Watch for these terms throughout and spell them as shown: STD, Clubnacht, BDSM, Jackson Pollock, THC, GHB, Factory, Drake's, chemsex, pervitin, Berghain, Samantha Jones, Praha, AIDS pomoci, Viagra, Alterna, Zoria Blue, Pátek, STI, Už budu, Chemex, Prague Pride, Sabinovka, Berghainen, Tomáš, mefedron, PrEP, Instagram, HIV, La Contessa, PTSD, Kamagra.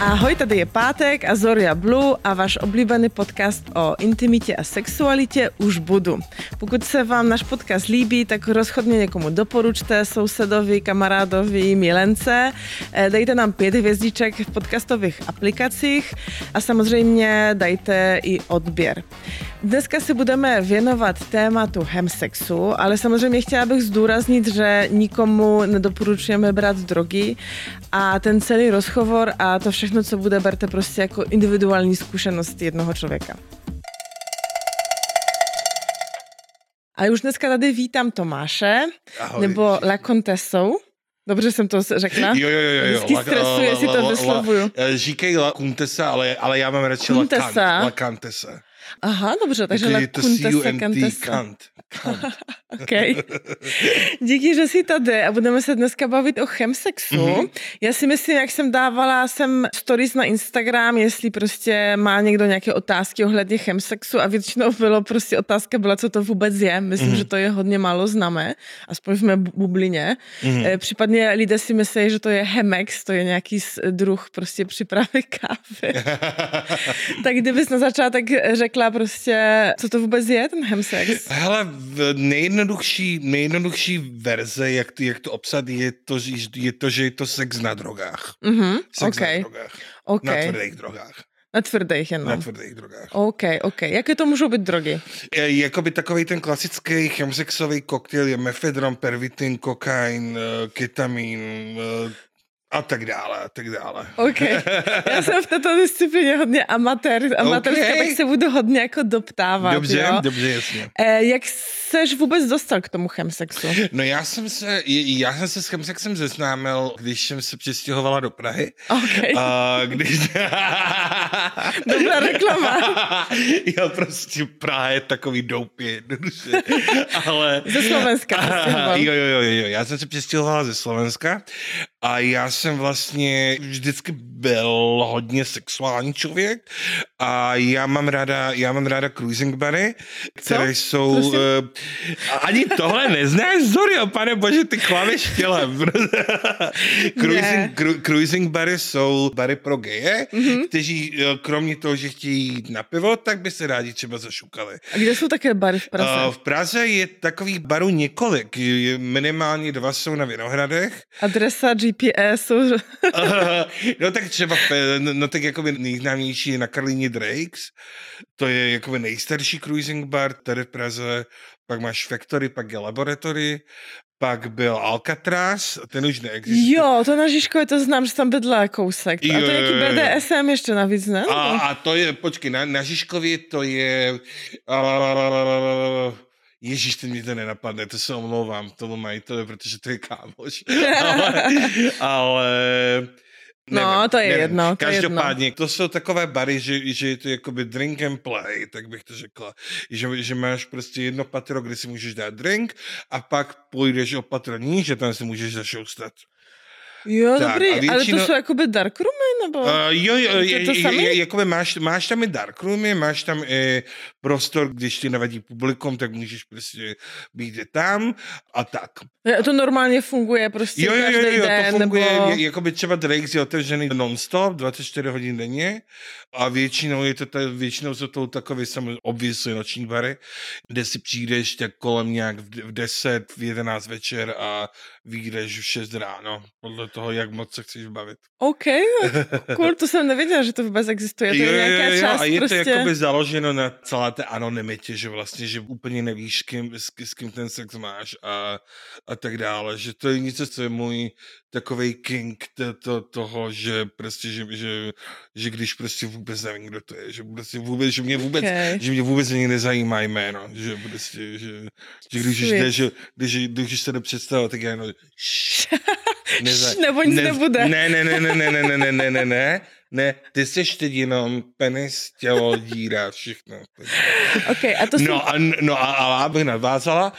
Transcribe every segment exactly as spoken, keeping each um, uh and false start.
Ahoj, tady je Pátek a Zoria Blue a váš oblíbený podcast o intimitě a sexualitě Už budu. Pokud se vám náš podcast líbí, tak rozhodně někomu doporučte, sousedovi, kamarádovi, milence. Dejte nám pět hvězdiček v podcastových aplikacích a samozřejmě dajte i odběr. Dneska se budeme věnovat tématu chemsexu, ale samozřejmě chtěla bych zdůraznit, že nikomu nedoporučujeme brát drogy a ten celý rozhovor a to všechno, co bude, berte prostě jako individuální zkušenost jednoho člověka. A už dneska tady vítám Tomáše, ahoj. Nebo La Contessou. Dobře jsem to řekla? Jo, jo, jo. Vždycky stresuji, si to vyslovuju. Říkej La Contessa, ale, ale já mám radši La Contessa. La Contessa. Aha, dobře, takže La Contessa, Contessa. Okay. Díky, že jsi tady a budeme se dneska bavit o chemsexu. Mm-hmm. Já si myslím, jak jsem dávala jsem stories na Instagram, jestli prostě má někdo nějaké otázky ohledně chemsexu a většinou bylo prostě otázka byla, co to vůbec je. Myslím, mm-hmm. že to je hodně málo známé, aspoň v mé bublině. Mm-hmm. Případně lidé si myslí, že to je Chemex, to je nějaký druh prostě přípravy kávy. Tak kdybys na začátek řekla prostě, co to vůbec je ten chemsex? Hele, nejjednoduchší, nejjednoduchší verze, jak to, jak to obsat, je to, je to, že je to sex na drogách. Mm-hmm. Sex okay. na drogách. Okay. Na tvrdých drogách. Na tvrdých jenom. Na tvrdých drogách. OK, OK. Jaké to můžou být drogy? E, jakoby takový ten klasický chemsexový koktejl je mefedron, pervitin, kokain, ketamin, a tak dále, a tak dále. OK. Já jsem v této disciplině hodně amatér, amatérská, okay. Tak se budu hodně jako doptávat. Dobře, jo? Dobře, jasně. E, jak seš vůbec dostal k tomu chemsexu? No já jsem se, já jsem se s chemsexem seznámil, když jsem se přestěhovala do Prahy. OK. A když... Dobrá reklama. Já prostě Praha je takový doupě, ale... Ze Slovenska. Jo, jo, jo, jo, já jsem se přestěhovala ze Slovenska a já jsem vlastně vždycky byl hodně sexuální člověk a já mám ráda, já mám ráda cruising bary, které Co? jsou... Uh, ani tohle neznáš, Zorio, pane bože, ty klameš tělem. cruising, cru, cruising bary jsou bary pro geje, mm-hmm. kteří kromě toho, že chtějí jít na pivo, tak by se rádi třeba zašukali. A kde jsou také bary v Praze? Uh, v Praze je takových barů několik, minimálně dva jsou na Vinohradech. Adresa G P S. uh, no tak třeba, no tak jakoby nejznámější je na Karlíně Drake's, to je jakoby nejstarší cruising bar tady v Praze, pak máš Factory, pak je Laboratory, pak byl Alcatraz, ten už neexistuje. Jo, to na Žižkově, to znám, že tam bydlá kousek. A to je jaký B D S M ještě navíc, ne? A, a to je, počkej, na, na Žižkově to je... Ježíš, ten mě to nenapadne, to se omlouvám tomu majitele, protože to je kámoš. ale... ale... Nevím, no, to je nevím. jedno. To Každopádně, jedno. To jsou takové bary, že, že je to jakoby drink and play, tak bych to řekla. Že, že máš prostě jedno patro, kde si můžeš dát drink a pak půjdeš o patro níž a tam si můžeš zašoustat. Jo, tak, dobrý, většina... ale to jsou jakoby darkroomy, nebo? Uh, jo, jo, je to sami? Je, je, jakoby máš, máš tam i darkroomy, máš tam i prostor, když ti nevadí publikum, tak můžeš prostě být tam a tak. A to normálně funguje prostě jo, jo, každý jo, jo, den, to funguje, nebo... Je, jakoby třeba Drake's je otevřený non-stop, dvacet čtyři hodin denně a většinou je to ta, většinou jsou to takové obvěsly noční bary, kde si přijdeš tak kolem nějak v deset, v jedenáct večer a vyjdeš v šest ráno, podle toho, jak moc se chceš bavit. OK, cool, to jsem nevěděla, že to vůbec existuje, to jo, je nějaká jo, jo, část. A je prostě... to jakoby založeno na celé té anonymitě, že vlastně, že úplně nevíš, kým, s, s kým ten sex máš a, a tak dále, že to je něco, co je můj takovej king to, to, toho, že prostě, že, že, že když prostě vůbec nevím, kdo to je, že prostě vůbec, že mě vůbec, okay. že mě vůbec ani nezajímá jméno, že prostě, že, že když už jde, že, když, když se jde představit, tak já jenom Neza- nebo nic ne- nebude. Ne, ne, ne, ne, ne, ne, ne, ne, ne, ne, ne, ty seš teď jenom penis, tělo, díra, všechno. Okay, a to no, jsem... a, no a, a abych nadvázala,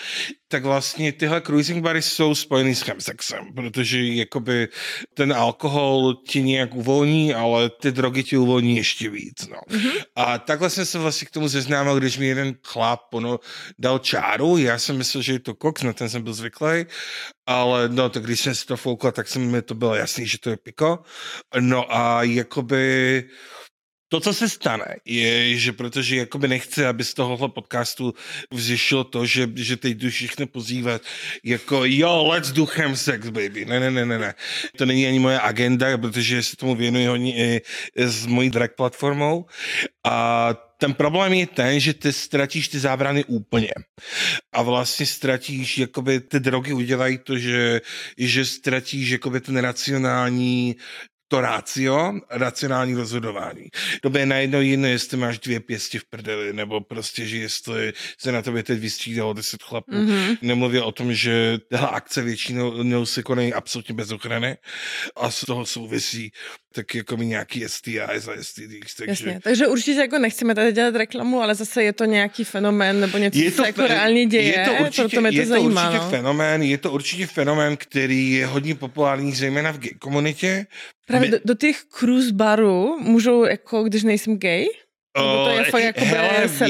tak vlastně tyhle cruising bary jsou spojený s chemsexem, protože jakoby ten alkohol ti nějak uvolní, ale ty drogy ti uvolní ještě víc. No. Mm-hmm. A takhle jsem se vlastně k tomu seznámil, když mi jeden chlap ono, dal čáru, já jsem myslel, že je to koks, na ten jsem byl zvyklý, ale no, tak když jsem si to foukla, tak jsem mi to bylo jasný, že to je piko. No a jakoby... To, co se stane, je, že protože jakoby nechci, aby z tohohle podcastu vzešlo to, že, že teď jdu všichni pozývat jako jo, let's do chemsex, baby. Ne, ne, ne, ne, ne. To není ani moje agenda, protože se tomu věnuji hodně i s mojí drag platformou. A ten problém je ten, že ty ztratíš ty zábrany úplně. A vlastně ztratíš, jakoby ty drogy udělají to, že, že ztratíš jakoby ten racionální to rácio, racionální rozhodování. Době najednou jedno, jestli máš dvě pěsti v prdeli, nebo prostě, že jestli se na tobě teď vystřídalo deset chlapů. Mm-hmm. Nemluvě o tom, že tahle akce většinou se konají absolutně bez ochrany a z toho souvisí tak jako mi nějaký S T I za S T D. Takže... Jasně, takže určitě jako nechceme tady dělat reklamu, ale zase je to nějaký fenomén, nebo něco, co se jako reálně děje, je to určitě, proto mě to je zajímá. To určitě no? fenomén, je to určitě fenomén, který je hodně populární, zejména v gay komunitě. Právě my... do, do těch cruise barů můžou, jako když nejsem gay? Nebo to je fakt jako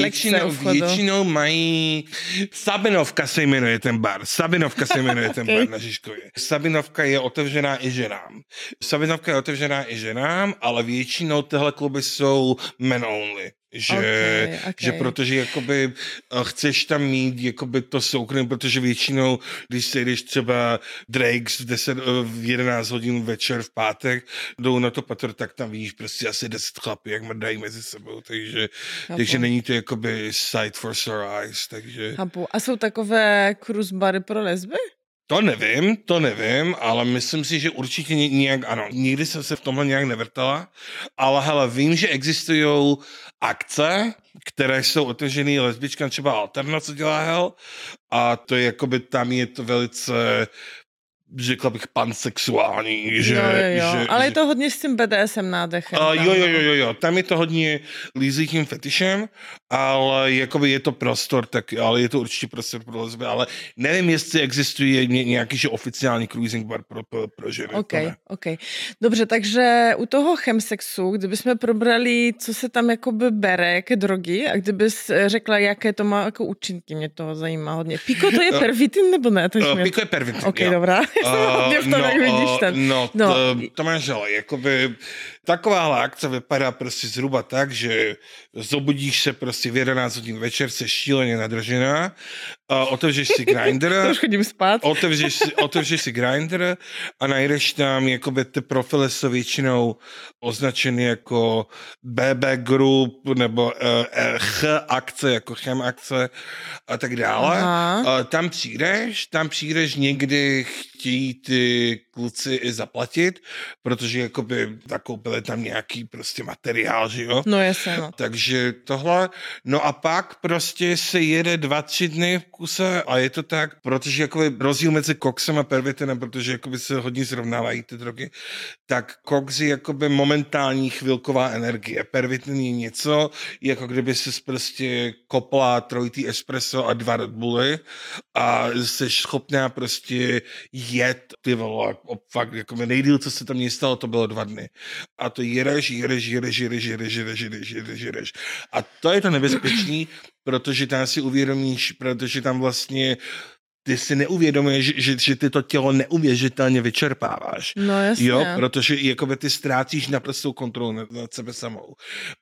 většinou, většinou mají... Sabinovka se jmenuje ten bar. Sabinovka se jmenuje okay. ten bar na Žižkově. Sabinovka je otevřená i ženám. Sabinovka je otevřená i ženám, ale většinou tyhle kluby jsou men only. Že, okay, okay. že protože jakoby chceš tam mít jakoby to soukromí, protože většinou, když se jdeš třeba Drake's v, deset, v jedenáct hodin večer v pátek, jdou na to patro, tak tam víš prostě asi deset chlapů, jak mrdají mezi sebou, takže, takže není to jakoby sight for sore eyes, takže... Chápu. A jsou takové cruise bary pro lesby? To nevím, to nevím, ale myslím si, že určitě nějak ano. Nikdy jsem se v tomhle nějak nevrtala, ale hele, vím, že existují akce, které jsou otevřený lesbičkám, třeba Alterna, co dělá hel, a to je jakoby, tam je to velice... řekla bych pansexuální, že... Jo, jo, jo. Že ale je to hodně s tím B D S M nádechem. A, jo, jo, jo, jo, tam je to hodně lízíkým fetišem, ale jakoby je to prostor, tak, ale je to určitě prostor pro lesby, ale nevím, jestli existuje nějaký, že oficiální cruising bar pro, pro, pro ženy. Ok, ok. Dobře, takže u toho chemsexu, kdybychom probrali, co se tam jakoby bere, jaké drogy, a kdybys řekla, jaké to má jako účinky, mě to zajímá hodně. Piko to je pervitin, nebo ne? Uh, mě... Piko je pervitin, okay, jo. Dobrá. Uh, v tom, no, vidíš ten. No, no. To, to máš, ale jakoby takováhle akce vypadá prostě zhruba tak, že zobudíš se prostě v jedenáct hodin večer, se šíleně nadržená, uh, otevřeš si Grindr, otevřeš si, otevřeš si Grindr a najdeš tam, jakoby ty profily jsou většinou označeny jako B B group nebo uh, H akce, jako chem akce a tak dále. Uh, tam přijdeš, tam přijdeš někdy chtějí ty kluci i zaplatit, protože jakoby zakoupili tam nějaký prostě materiál, že jo? No jasně, no. Takže tohle, no a pak prostě se jede dva, tři dny v kuse a je to tak, protože jakoby rozdíl mezi koksem a pervitinem, protože jakoby se hodně zrovnávají ty drogy, tak koks je jakoby momentální chvilková energie. Pervitin je něco, jako kdyby se prostě kopla trojitý espresso a dva Red Bully a jsi schopná prostě jet, ty vole, fakt, jako nejdýl, co se tam mě stalo, to bylo dva dny. A to jedeš, jedeš, jedeš, jedeš, jedeš, jedeš, jedeš, jedeš, jedeš. A to je to nebezpečný, protože tam si uvědomíš, protože tam vlastně ty si neuvědomuješ, že, že, že ty to tělo neuvěřitelně vyčerpáváš. No jasně. Jo, protože jakoby ty ztrácíš naprostou kontrolu nad, nad sebe samou.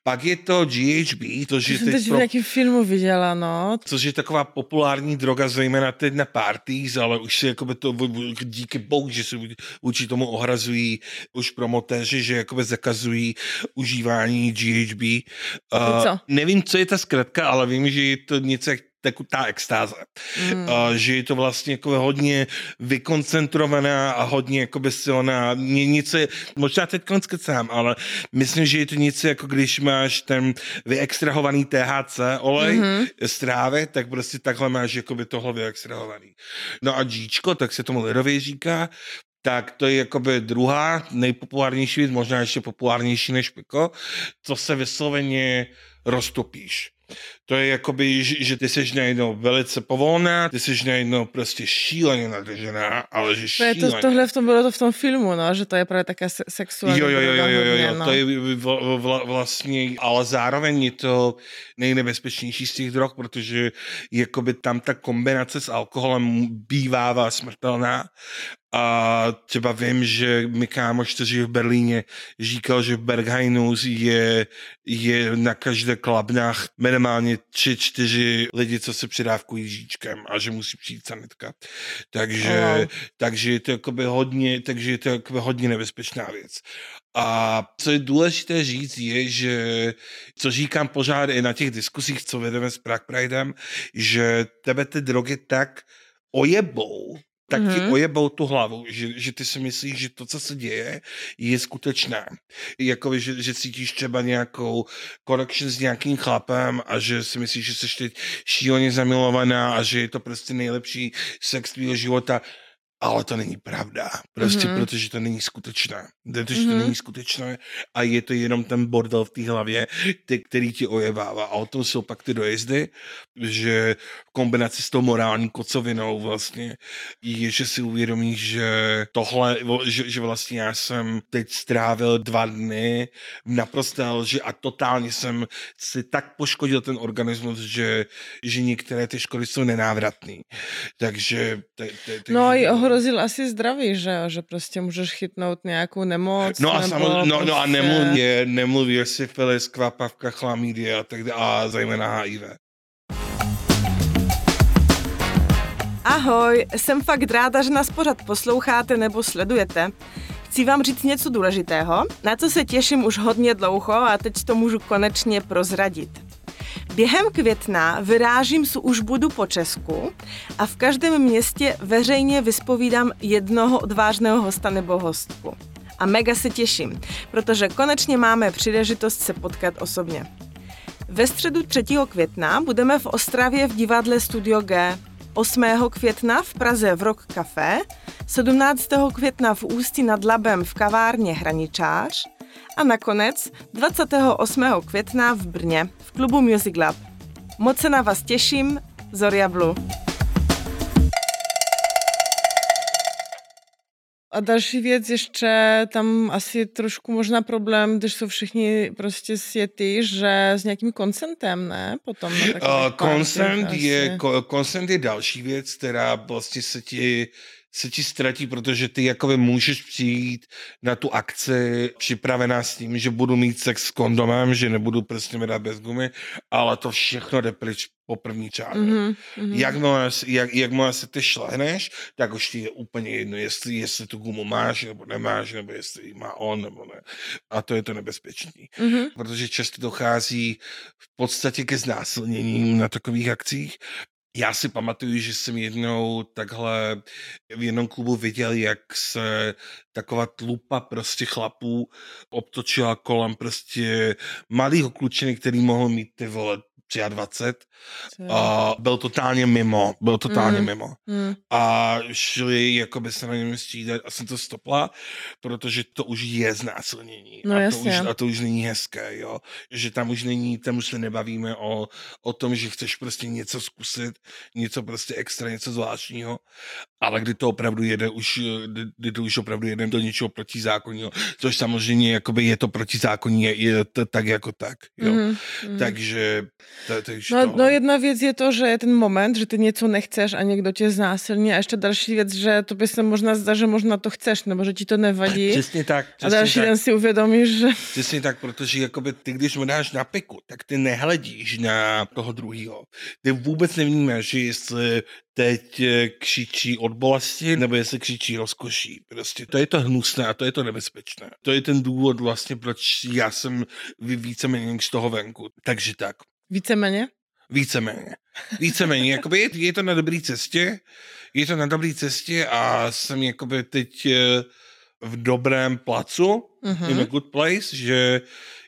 Pak je to G H B, to, že... To teď pro... v nějakém filmu viděla, no. Což je taková populární droga, zejména teď na parties, ale už si jakoby to, díky bohu, že se vůči tomu ohrazují už promotéři, že jakoby zakazují užívání G H B. Uh, co? Nevím, co je ta zkratka, ale vím, že je to něco jak ta extáze. Mm. Uh, že je to vlastně jako hodně vykoncentrovaná a hodně jako silná. Něco je, možná teď konckecám, ale myslím, že je to něco jako když máš ten vyextrahovaný T H C olej mm-hmm. z trávy, tak prostě takhle máš jakoby tohle vyextrahovaný. No a džíčko, tak se tomu lidově říká, tak to je jakoby druhá nejpopulárnější, možná ještě populárnější než piko, co se vysloveně roztopíš. To je jakoby, že ty jsi najednou velice povolná, ty jsi najednou prostě šíleně nadržená, ale že šíleně. No to, tohle v tom bylo to v tom filmu, no, že to je právě také sexuální. Jo, jo, jo, jo, jo, jo, jo. No. To je vla, vla, vlastně, ale zároveň je to nejnebezpečnější z těch drog, protože jakoby tam ta kombinace s alkoholem bývává smrtelná. A třeba vím, že mi kámoš, který je v Berlíně, říkal, že v Berghainu je, je na každé Clubnacht minimálně tři, čtyři lidi, co se přidávkují lžíčkem a že musí přijít sanitka. Takže, oh. takže je to jakoby hodně, takže je to jakoby hodně nebezpečná věc. A co je důležité říct je, že, co říkám pořád i na těch diskusích, co vedeme s Prague Pridem, že tebe ty drogy tak ojebou, tak ti ojebou tu hlavu, že, že ty si myslíš, že to, co se děje, je skutečné. Jakoby, že, že cítíš třeba nějakou connection s nějakým chlapem a že si myslíš, že jsi teď šíleně zamilovaná a že je to prostě nejlepší sex tvýho života. Ale to není pravda. Prostě mm-hmm. protože to není skutečné. Protože mm-hmm. to není skutečné a je to jenom ten bordel v té hlavě, ty, který ti ojevává. A o tom jsou pak ty dojezdy, že v kombinaci s tou morální kocovinou vlastně je, že si uvědomíš, že tohle, že, že vlastně já jsem teď strávil dva dny v naprosté lži a totálně jsem si tak poškodil ten organismus, že, že některé ty škody jsou nenávratné. Takže... Te, te, te, no že... hrozil asi zdraví, že že prostě můžeš chytnout nějakou nemoc. No a, samo, no, no a nemluvě, nemluví o syfilis, kvapavka, chlamydie a tak a zejména há í vé. Ahoj, jsem fakt ráda, že nás pořád posloucháte nebo sledujete. Chci vám říct něco důležitého, na co se těším už hodně dlouho a teď to můžu konečně prozradit. Během května vyrážím s Už budu po Česku a v každém městě veřejně vyspovídám jednoho odvážného hosta nebo hostku. A mega se těším, protože konečně máme příležitost se potkat osobně. Ve středu třetího května budeme v Ostravě v divadle Studio G, osmého května v Praze v Rock Café, sedmnáctého května v Ústí nad Labem v kavárně Hraničář, a nakonec dvacátého osmého května v Brně v klubu Music Lab. Moc se na vás těším, Zoria Blue. A další věc ještě, tam asi trošku možná problém, když jsou všichni prostě světy, že s nějakým konsentem, ne? Potom konsent uh, je, konsent je další věc, která vlastně se ti se ti ztratí, protože ty jakoby můžeš přijít na tu akci připravená s tím, že budu mít sex s kondomem, že nebudu prostě mi dát bez gumy, ale to všechno jde pryč po první čáře. Mm-hmm. Jakmile jak, jak se ty šlehneš, tak už ti je úplně jedno, jestli, jestli tu gumu máš, nebo nemáš, nebo jestli ji má on, nebo ne. A to je to nebezpečný. Mm-hmm. Protože často dochází v podstatě ke znásilněním na takových akcích. Já si pamatuju, že jsem jednou takhle v jednom klubu viděl, jak se taková tlupa prostě chlapů obtočila kolem prostě malýho klučiny, který mohl mít ty vole dvacet tři. A byl totálně mimo, byl totálně mm. mimo. Mm. A šli jakoby se na něm střídat a jsem to stopla, protože to už je znásilnění. No, a, to už, a to už není hezké, jo. Že tam už není, tam už se nebavíme o, o tom, že chceš prostě něco zkusit, něco prostě extra, něco zvláštního, ale kdy to opravdu jede už, kdy to už opravdu jede do něčeho protizákonního, což samozřejmě jakoby je to protizákonní, je to tak jako tak, jo. Mm. Takže To, to no, no jedna věc je to, že je ten moment, že ty něco nechceš a někdo tě znásilní a ještě další věc, že tobě se možná zdá, že možná to chceš, nebo že ti to nevadí. Přesně tak. Přesně a další tak. Den si uvědomíš, že... Přesně tak, protože jakoby ty, když mu dáš na piku, tak ty nehledíš na toho druhýho. Ty vůbec nevnímáš, jestli teď křičí od bolesti, nebo jestli křičí rozkoší. Prostě to je to hnusné a to je to nebezpečné. To je ten důvod vlastně, proč já jsem víceméně z toho venku. Takže tak. Víceméně? Víceméně. Víceméně. Jakoby je, je to na dobré cestě. Je to na dobré cestě a jsem jakoby teď v dobrém placu, mm-hmm. in a good place, že,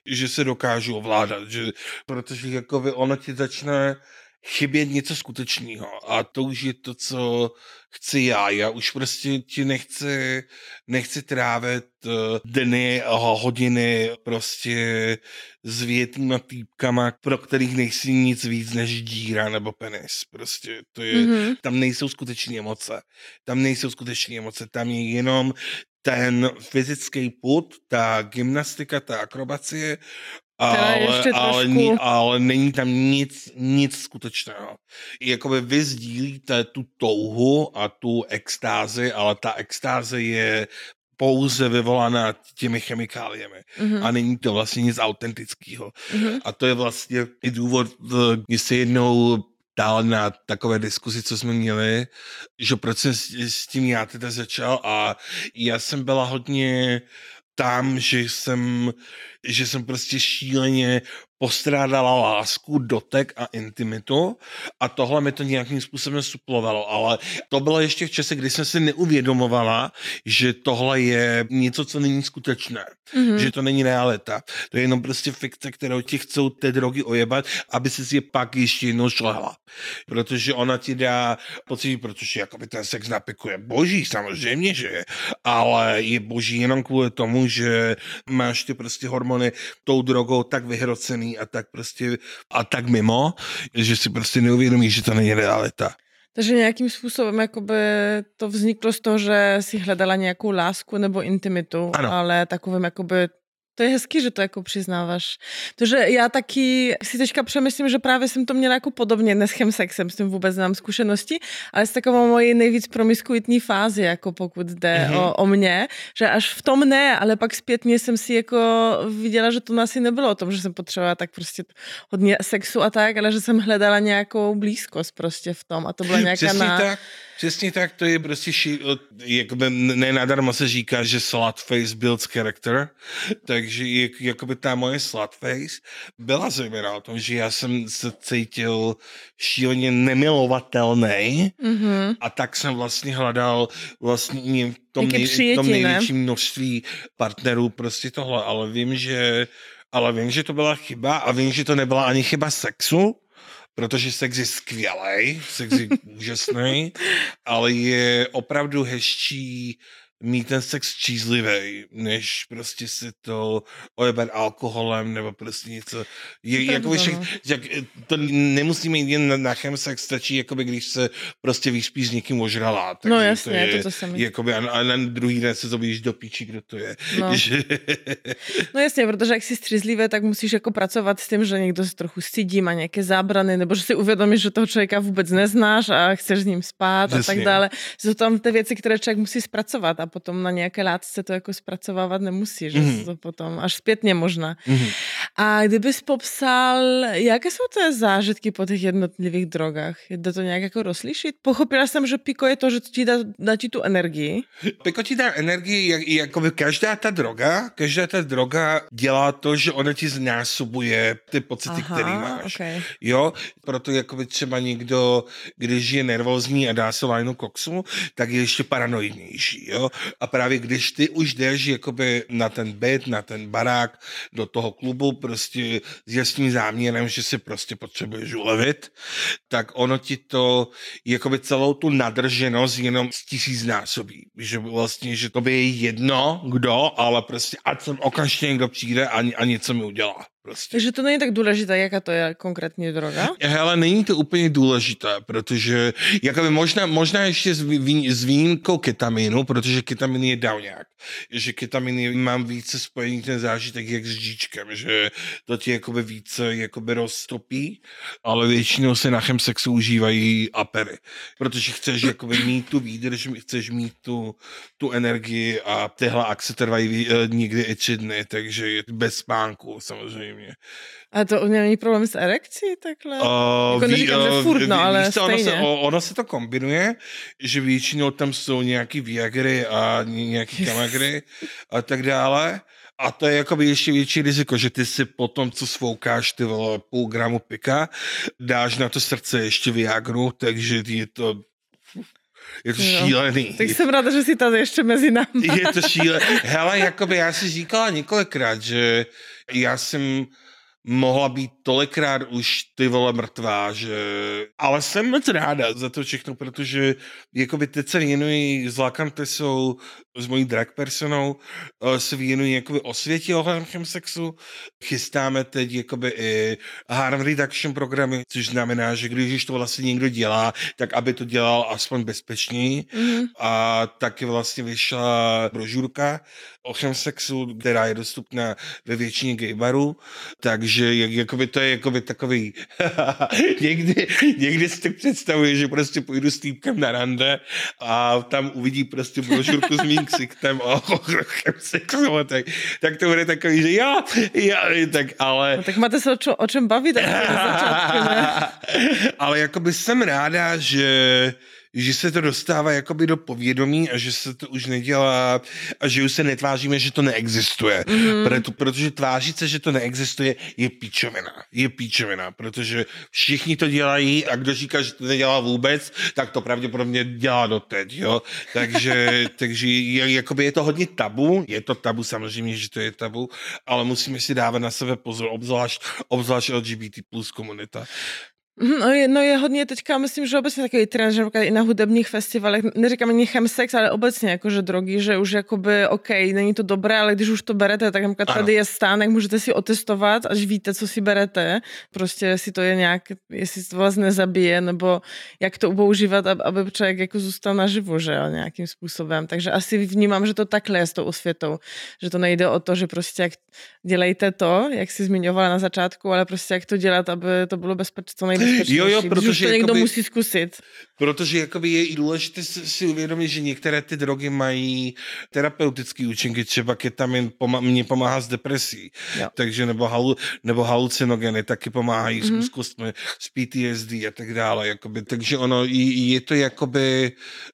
že se dokážu ovládat. Že, protože jakoby ono ti začne chybět něco skutečného. A to už je to, co chci já. Já už prostě ti nechci, nechci trávit dny a hodiny prostě s větnýma týpkama, pro kterých nejsi nic víc než díra nebo penis. Prostě to je, mm-hmm. tam nejsou skutečné emoce. Tam nejsou skutečné emoce. Tam je jenom ten fyzický put, ta gymnastika, ta akrobacie, Ale, ale, ale není tam nic, nic skutečného. Jakoby vy sdílíte tu touhu a tu extázi, ale ta extáze je pouze vyvolaná těmi chemikáliemi. Mm-hmm. A není to vlastně nic autentického. Mm-hmm. A to je vlastně i důvod, když se jednou dál na takové diskuzi, co jsme měli, že proč jsem s tím já teda začal a já jsem byla hodně tam, že jsem, že jsem prostě šíleně postrádala lásku, dotek a intimitu a tohle mi to nějakým způsobem suplovalo, ale to bylo ještě v čase, kdy jsem si neuvědomovala, že tohle je něco, co není skutečné, mm-hmm. že to není realita. To je jenom prostě fikce, kterou ti chcou ty drogy ojebat, aby si je pak ještě jednou šlehla. Protože ona ti dá pocit, protože jakoby ten sex na piku je boží, samozřejmě, že je, ale je boží jenom kvůli tomu, že máš ty prostě hormony tou drogou tak vyhrocený, a tak prostě, a tak mimo, že si prostě neuvědomí, že to není realita. Takže nějakým způsobem jakoby to vzniklo z toho, že si hledala nějakou lásku nebo intimitu, ano. Ale takovým jakoby, to je hezký, že to jako přiznáváš. Protože já taky si teďka přemyslím, že právě jsem to měla jako podobně, ne s chemsexem, s tím vůbec nemám zkušenosti, ale s takovou mojí nejvíc promiskuitní fázi, jako pokud jde mm-hmm. o, o mě, že až v tom ne, ale pak zpětně jsem si jako viděla, že to asi nebylo o tom, že jsem potřebovala tak prostě hodně sexu a tak, ale že jsem hledala nějakou blízkost prostě v tom a to byla nějaká... Přesně na... tak, přesně tak, to je prostě ší... jakoby nenadarmo se říká, že slut face builds character, tak že jak, jakoby ta moje slutface byla zejména o tom, že já jsem se cítil šíleně nemilovatelný mm-hmm. a tak jsem vlastně hledal vlastně v tom, nej, tom největším množství partnerů prostě tohle, ale vím, že, ale vím, že to byla chyba a vím, že to nebyla ani chyba sexu, protože sex je skvělej, sex je úžasný, ale je opravdu hezčí mít ten sex čízlivej, než prostě si to ojebat alkoholem, nebo prostě něco. Je, to, jakoby, však, jak, to nemusíme jít jen na, na chemsex, stačí, jakoby, když se prostě vyspíš s někým ožrala. No jasně, to je to, to se mi... Jakoby, a, a na druhý den se to víš do píči, kdo to je. No, no jasně, protože jak jsi střízlivé, tak musíš jako pracovat s tím, že někdo se trochu stydí, má nějaké zábrany, nebo že si uvědomíš, že toho člověka vůbec neznáš a chceš s ním spát a tak dále. Jsou tam ty věci, které člověk musí zpracovat a potom na nějaké látce to jako zpracovávat nemusí, že mm. to potom až zpětně možná. Mm. A kdybys popsal, jaké jsou ty zážitky po těch jednotlivých drogách? Jde to nějak jako rozlišit? Pochopila jsem, že piko je to, že ti dá, dá ti tu energii. Piko ti dá energii, jak, jakoby každá ta droga, každá ta droga dělá to, že ona ti znásobuje ty pocity, aha, který máš. Okay. Jo, proto jakoby třeba někdo, když je nervózní a dá se lajnu koksu, tak je ještě paranoidnější, jo. A právě když ty už jdeš jakoby na ten byt, na ten barák, do toho klubu, prostě s jasným záměrem, že si prostě potřebuješ ulevit, tak ono ti to jakoby celou tu nadrženost jenom z tisíc násobí. Že vlastně, že to by je jedno, kdo, ale prostě ať sem okamžitě někdo přijde a, a něco mi udělá. Prostě. Takže to není tak důležité, jaká to je konkrétně droga? Hele, není to úplně důležité, protože jakoby možná, možná ještě s, vý, s výjimkou ketaminu, protože ketamin je downják. Že ketamin mám více spojený ten zážitek jak s džíčkem, že to ti jakoby více jakoby roztopí, ale většinou se na chemsexu užívají apery, protože chceš jakoby mít tu výdrž, chceš mít tu, tu energii a tyhle akce trvají někdy i tři dny, takže je bez spánku samozřejmě. Mě. A to není problém s erekcí takhle? Uh, jako neříkám, uh, že furt, no, ale stejně. Ono se, ono se to kombinuje, že většinou tam jsou nějaký viagry a nějaký kamagry a tak dále. A to je jakoby ještě větší riziko, že ty si potom, co svoukáš ty vole, půl gramu pika, dáš na to srdce ještě viagru, takže je to... Je to šílený. No, tak jsem ráda, že jsi tady ještě mezi námi. Je to šílený. Hele, jakoby já si říkala několikrát, že já jsem mohla být tolikrát už ty vole mrtvá, že... Ale jsem moc ráda za to všechno, protože jakoby teď se věnuji s La Contessou, s mojí drag personou, se věnuji jakoby osvětě ohledem chemsexu. Chystáme teď jakoby i harm reduction programy, což znamená, že když už to vlastně někdo dělá, tak aby to dělal aspoň bezpečněji. Mm-hmm. A taky vlastně vyšla brožurka o chemsexu, která je dostupná ve většině gaybarů, takže že jak, jakoby to je jakoby takový, někdy, někdy si tak představuje, že prostě půjdu s týpkem na rande a tam uvidí prostě brožurku s mým ksichtem a ochrochem sexu, tak, tak to bude takový, že já, já, tak ale... No, tak máte se o, čo, o čem bavit, tak to na začátku, ne? Ale jakoby jsem ráda, že... že se to dostává jakoby do povědomí a že se to už nedělá a že už se netváříme, že to neexistuje. Mm. Proto, protože tvářit se, že to neexistuje, je píčovina. Je píčovina, protože všichni to dělají a kdo říká, že to nedělá vůbec, tak to pravděpodobně dělá doteď, jo. Takže, takže je, jakoby je to hodně tabu, je to tabu samozřejmě, že to je tabu, ale musíme si dávat na sebe pozor, obzvlášť, obzvlášť L G B T plus komunita. No je, no je hodně teďka, myslím, že obecně takový trend, že i na hudebních festivalech, neříkám ani chemsex, ale obecně jakože drogy, že už jakoby okej, okay, není to dobré, ale když už to berete, tak například tady je stánek, můžete si otestovat, až víte, co si berete, prostě jestli to je nějak, jestli to vás nezabije, nebo jak to používat, aby člověk jako zůstal naživu, že jo, nějakým způsobem, takže asi vnímám, že to takhle je s tou osvětou, že to nejde o to, že prostě jak dělejte to, jak jsi zmiňovala na začátku, ale prostě jak to dělat, aby to bylo bezpečné. Jo, jo, protože to někdo musí zkusit. Protože jakoby je i důležité si uvědomit, že některé ty drogy mají terapeutické účinky, třeba ketamin pom- mě pomáhá s depresí, jo. Takže nebo, halu- nebo halucinogeny taky pomáhají mm-hmm. s úzkostmi, s P T S D a tak dále. Jakoby. Takže ono je to jakoby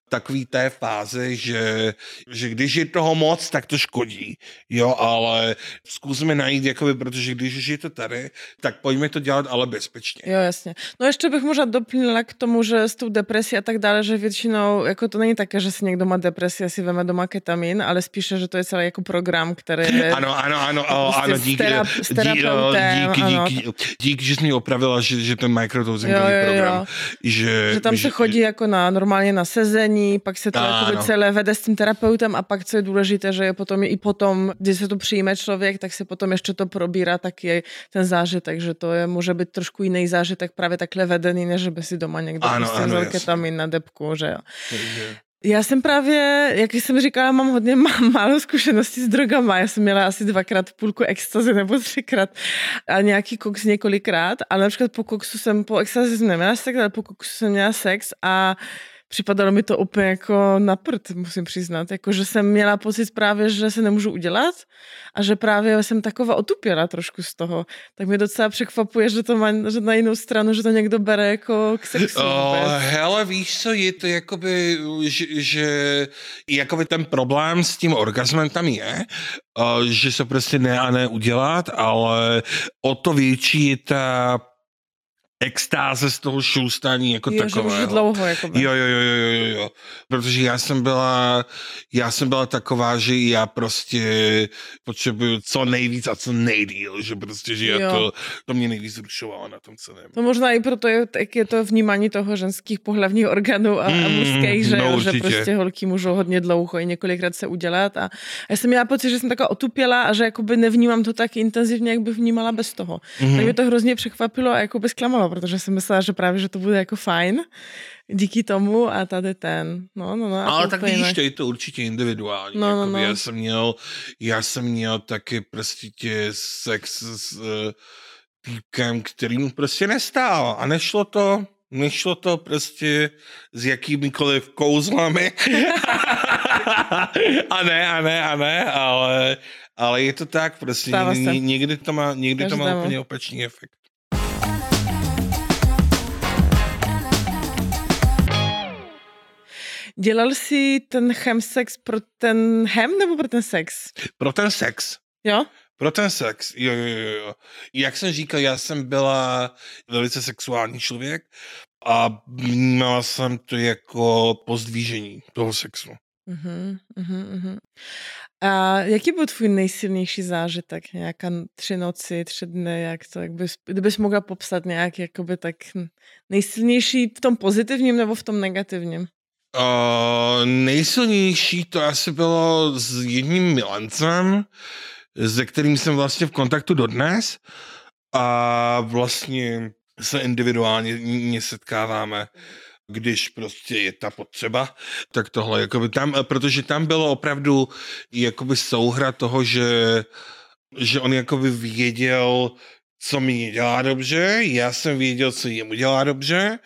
takový té fáze, že, že když je toho moc, tak to škodí. Jo, ale zkusme najít, jakoby, protože když už je to tady, tak pojďme to dělat, ale bezpečně. Jo, jasně. No ještě bych možná doplnila k tomu, že s tou depresí a tak dále, že většinou, jako to není také, že si někdo má depresi a si veme doma ketamin, ale spíše, že to je celý jako program, který je... Ano, ano, ano, ano, ano díky, s terapeutem, díky, díky, díky, díky, že jsi mě opravila, že, že ten microdosing-ový program, že... Že tam že, se chodí jako na, normálně na sezení, pak se to jako celé vede s tím terapeutem a pak, co je důležité, že je potom i potom, když se to přijme člověk, tak se potom ještě to probírá taky ten zážitek, že to je, může být trošku jiný zážitek právě takhle vedený, než by si doma někdo pustil ketamin na debku, že jo. Já jsem právě, jak jsem říkala, mám hodně málo zkušeností s drogama. Já jsem měla asi dvakrát půlku extazy nebo třikrát a nějaký koks několikrát, ale například po koksu jsem, po extazi jsem neměla sex, ale po koksu jsem měla sex a připadalo mi to úplně jako na prd, musím přiznat, jako, že jsem měla pocit právě, že se nemůžu udělat a že právě jsem taková otupěla trošku z toho. Tak mě docela překvapuje, že to má že na jinou stranu, že to někdo bere jako k sexu. Oh, hele, víš co, je to jakoby, že, že jakoby ten problém s tím orgasmem tam je, že se prostě ne a ne udělat, ale o to větší je ta extáze z toho šoustání jako jo, takového. Že dlouho, jako jo, jo, jo, jo, jo, jo. Protože já jsem byla, já jsem byla taková, že já prostě potřebuju co nejvíc a co nejdýl, že prostě, že já to, to mě nejvíc rušovalo na tom, co nevím. To možná i proto je, tak je to vnímání toho ženských pohlavních orgánů a, mm, a mužských, že, no, že prostě holky můžou hodně dlouho i několikrát se udělat a, a já jsem měla pocit, že jsem taková otupěla a že jakoby nevnímám to tak intenzivně, jak bych vnímala bez toho. Mm. Tak mě to hrozně překvapilo a jakoby zklamalo, protože jsem myslela, že právě, že to bude jako fajn díky tomu a tady ten. No, no, no, ale tak vidíš, to je to určitě individuální. No, no, no. Já jsem měl, já jsem měl taky prostě sex s týkem, kterým prostě nestál a nešlo to, nešlo to prostě s jakýmikoliv kouzlami. a ne, a ne, a ne, ale, ale je to tak, prostě ně, někdy to má, někdy to má úplně opačný efekt. Dělal jsi ten chemsex pro ten hem nebo pro ten sex? Pro ten sex. Jo? Pro ten sex, jo, jo, jo. Jak jsem říkal, já jsem byla velice sexuální člověk a měla jsem to jako pozdvížení toho sexu. Uh-huh, uh-huh, uh-huh. A jaký byl tvůj nejsilnější zážitek? Nějaká tři noci, tři dny, jak to, jak bys, kdybys mohla popsat nějak jakoby tak nejsilnější v tom pozitivním nebo v tom negativním? Uh, nejsilnější to asi bylo s jedním milancem, se kterým jsem vlastně v kontaktu dodnes a vlastně se individuálně setkáváme, když prostě je ta potřeba, tak tohle, jakoby tam, protože tam bylo opravdu jakoby souhra toho, že, že on jakoby věděl, co mi dělá dobře, já jsem věděl, co jemu dělá dobře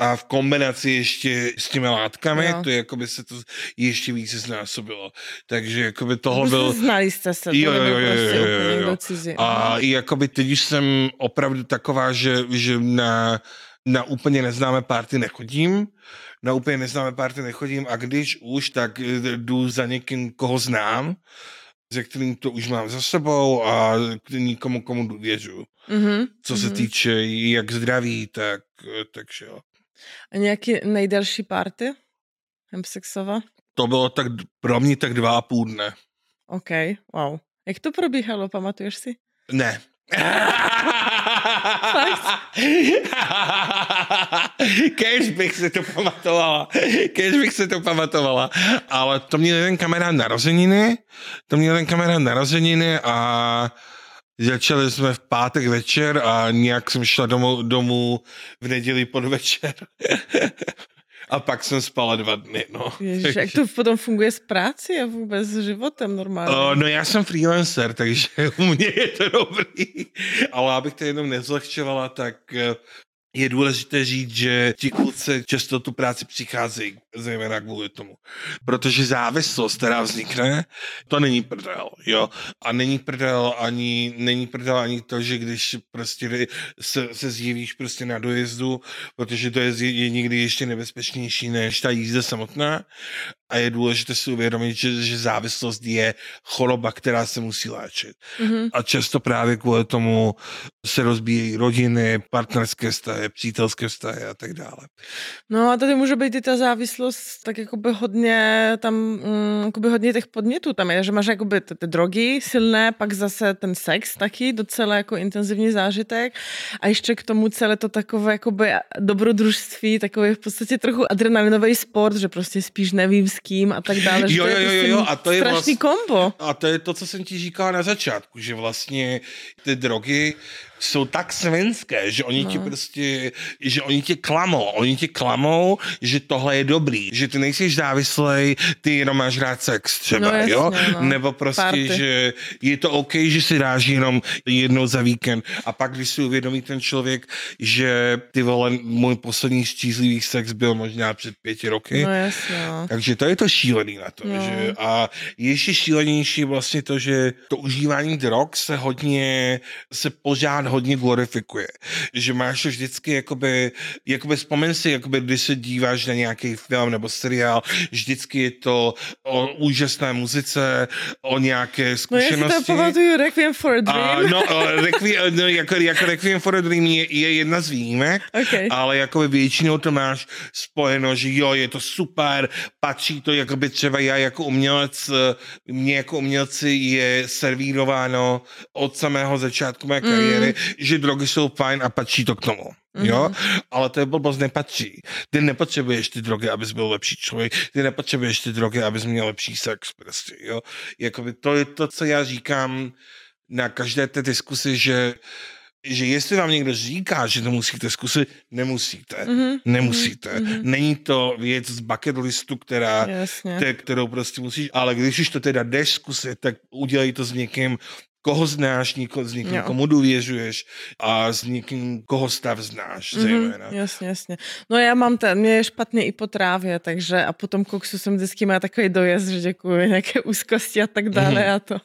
a v kombinaci ještě s těmi látkami, no. To jakoby se to ještě více znásobilo. Takže jakoby tohle byl... Znali jste se, to jo, nebyl jo, prostě jo, jo, úplně jo. Cizí. A no. Jakoby teď už jsem opravdu taková, že, že na... Na úplně neznámé party nechodím, na úplně neznámé party nechodím a když už, tak jdu za někým, koho znám, se kterým to už mám za sebou a nikomu, komu důvěřu. Mm-hmm. Co se mm-hmm. týče jak zdraví, tak takže jo. A nějaké nejdelší party? Chemsexova? To bylo tak pro mě tak dva a půl dne. OK, wow. Jak to probíhalo, pamatuješ si? Ne. Kéž bych se to pamatovala, kéž bych se to pamatovala, ale to měl jeden kamarád narozeniny, to měl jeden kamarád narozeniny a začali jsme v pátek večer a nějak jsem šla domů, domů v neděli podvečer. A pak jsem spala dva dny, no. Ježiš, jak to potom funguje s práci a vůbec s životem normálně? O, no já jsem freelancer, takže u mě je to dobrý. Ale abych to jenom nezlehčovala, tak je důležité říct, že ti kluci často tu práci přicházejí, zejména kvůli tomu. Protože závislost, která vznikne, to není prdel, jo. A není prdel ani, není prdel ani to, že když prostě se, se zjevíš prostě na dojezdu, protože to je, je někdy ještě nebezpečnější než ta jízda samotná. A je důležité si uvědomit, že, že závislost je choroba, která se musí léčit. Mm-hmm. A často právě kvůli tomu se rozbíjí rodiny, partnerské vztahy, přítelské vztahy a tak dále. No a tady může být i ta závislost tak jakoby hodně tam, jakoby hodně těch podnětů tam je, že máš jakoby ty, ty drogy silné, pak zase ten sex taky docela jako intenzivní zážitek a ještě k tomu celé to takové jakoby dobrodružství, takový v podstatě trochu adrenalinový sport, že prostě spíš nevím s kým a tak dále. Jo, jo, jo, jo, a to je strašný kombo. A to je to, co jsem ti říkala na začátku, že vlastně ty drogy jsou tak svinské, že oni no. ti prostě, že oni tě klamou, oni tě klamou, že tohle je dobrý, že ty nejsi závislej, ty jenom máš rád sex třeba, no, jasně, jo? No. Nebo prostě, party. Že je to OK, že si dáš jenom jednou za víkend a pak, když si uvědomí ten člověk, že ty vole, můj poslední štízlivý sex byl možná před pěti roky, no, jasně, no. Takže to je to šílený na to, no. Že a ještě šílenější vlastně to, že to užívání drog se hodně, se požádá hodně glorifikuje, že máš to vždycky jakoby, jakoby vzpomen si, jakoby, když se díváš na nějaký film nebo seriál, vždycky je to o úžasné muzice, o nějaké zkušenosti. No já si to pamatuju Requiem for a Dream. A, no, Requiem, no jako, jako Requiem for a Dream je, je jedna z výjimek, okay. Ale jakoby většinou to máš spojeno, že jo, je to super, patří to, jakoby třeba já jako umělec, mě jako umělci je servírováno od samého začátku mé kariéry, mm. že drogy jsou fajn a patří to k tomu. Jo? Mm-hmm. Ale to je blbost, nepatří. Ty nepotřebuješ ty drogy, abys byl lepší člověk, ty nepotřebuješ ty drogy, abys měl lepší sex prostě, jo. Jakoby to je to, co já říkám na každé té diskusi, že že jestli vám někdo říká, že to musíte zkusit, nemusíte. Mm-hmm. Nemusíte. Mm-hmm. Není to věc z bucket listu, která, te, kterou prostě musíš, ale když už to teda jdeš zkusit, tak udělej to s někým, koho znáš, niko, s někým, jo. Komu důvěřuješ a s někým, koho stav znáš, mm-hmm, zejména. Jasně, jasně. No já mám ten, mě je špatně i po trávě, takže a potom koksu jsem vždycky má takový dojezd, že děkuji, nějaké úzkosti a tak dále mm-hmm. a to.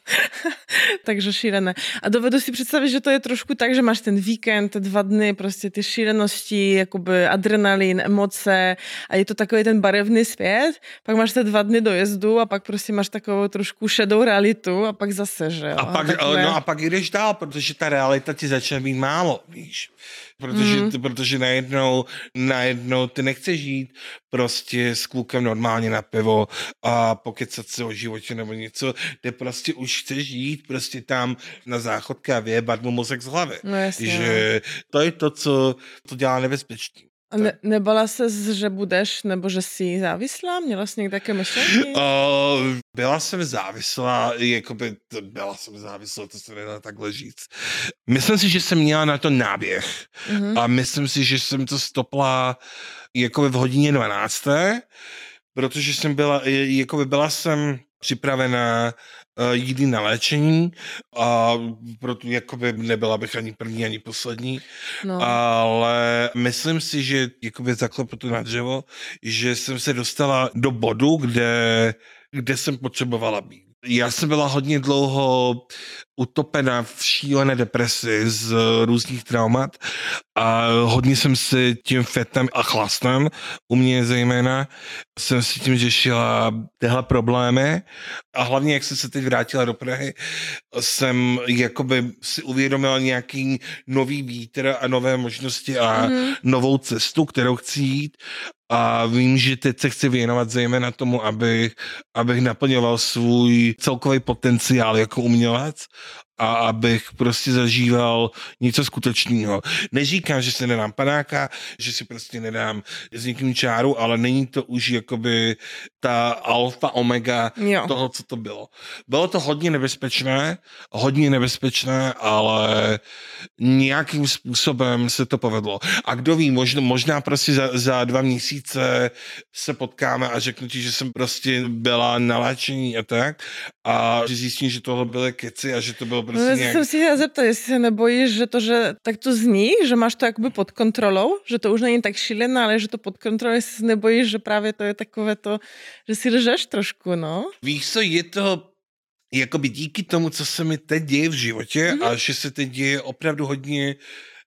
Takže šílené. A dovedu si představit, že to je trošku tak, že máš ten víkend, dva dny, prostě ty šílenosti, jakoby adrenalin, emoce a je to takový ten barevný svět, pak máš ty dva dny dojezdu a pak prostě máš takovou trošku šedou realitu a pak zase, že jo. A pak, no a pak jdeš dál, protože ta realita ti začne být málo, víš. Protože, mm. protože najednou, najednou ty nechceš žít prostě s klukem normálně na pivo a pokecat se o životě nebo něco, kde prostě už chceš jít prostě tam na záchodky a vyjebat mu mozek z hlavy. No jasně. Že to je to, co to dělá nebezpečný. A ne, nebala ses, že budeš, nebo že jsi závislá? Měla jsi někde také myšlenky? Uh, byla jsem závislá, jakoby, byla jsem závislá, to se nedá takhle říct. Myslím si, že jsem měla na to náběh. Uh-huh. A myslím si, že jsem to stopla jakoby v hodině dvanácté, protože jsem byla, jakoby byla jsem připravená jít na léčení a proto jakoby nebyla bych ani první, ani poslední, no. Ale myslím si, že jakoby zaklepu to na dřevo, že jsem se dostala do bodu, kde, kde jsem potřebovala být. Já jsem byla hodně dlouho utopena v šílené depresi z různých traumat a hodně jsem si tím fetem a chlastem, u mě zejména, jsem si tím řešila tyhle problémy a hlavně, jak jsem se teď vrátila do Prahy, jsem jakoby si uvědomila nějaký nový vítr a nové možnosti a mm-hmm. novou cestu, kterou chci jít. A vím, že teď se chci věnovat zejména tomu, abych, abych naplňoval svůj celkový potenciál jako umělec a abych prostě zažíval něco skutečného. Neříkám, že se nedám panáka, že si prostě nedám s někým čáru, ale není to už jakoby ta alfa omega jo. toho, co to bylo. Bylo to hodně nebezpečné, hodně nebezpečné, ale nějakým způsobem se to povedlo. A kdo ví, možná, možná prostě za, za dva měsíce se potkáme a řeknu ti, že jsem prostě byla na léčení a tak a že zjistím, že tohle byly keci a že to bylo prostě no, nějak... jsem si chtěla zeptat, jestli se nebojíš, že to, že tak to zní, že máš to jakoby pod kontrolou, že to už není tak šílené, ale že to pod kontrolou, jestli se nebojíš, že právě to je takové to, že si lžeš trošku, no. Víš co, je to jakoby díky tomu, co se mi teď děje v životě mm-hmm. a že se teď děje opravdu hodně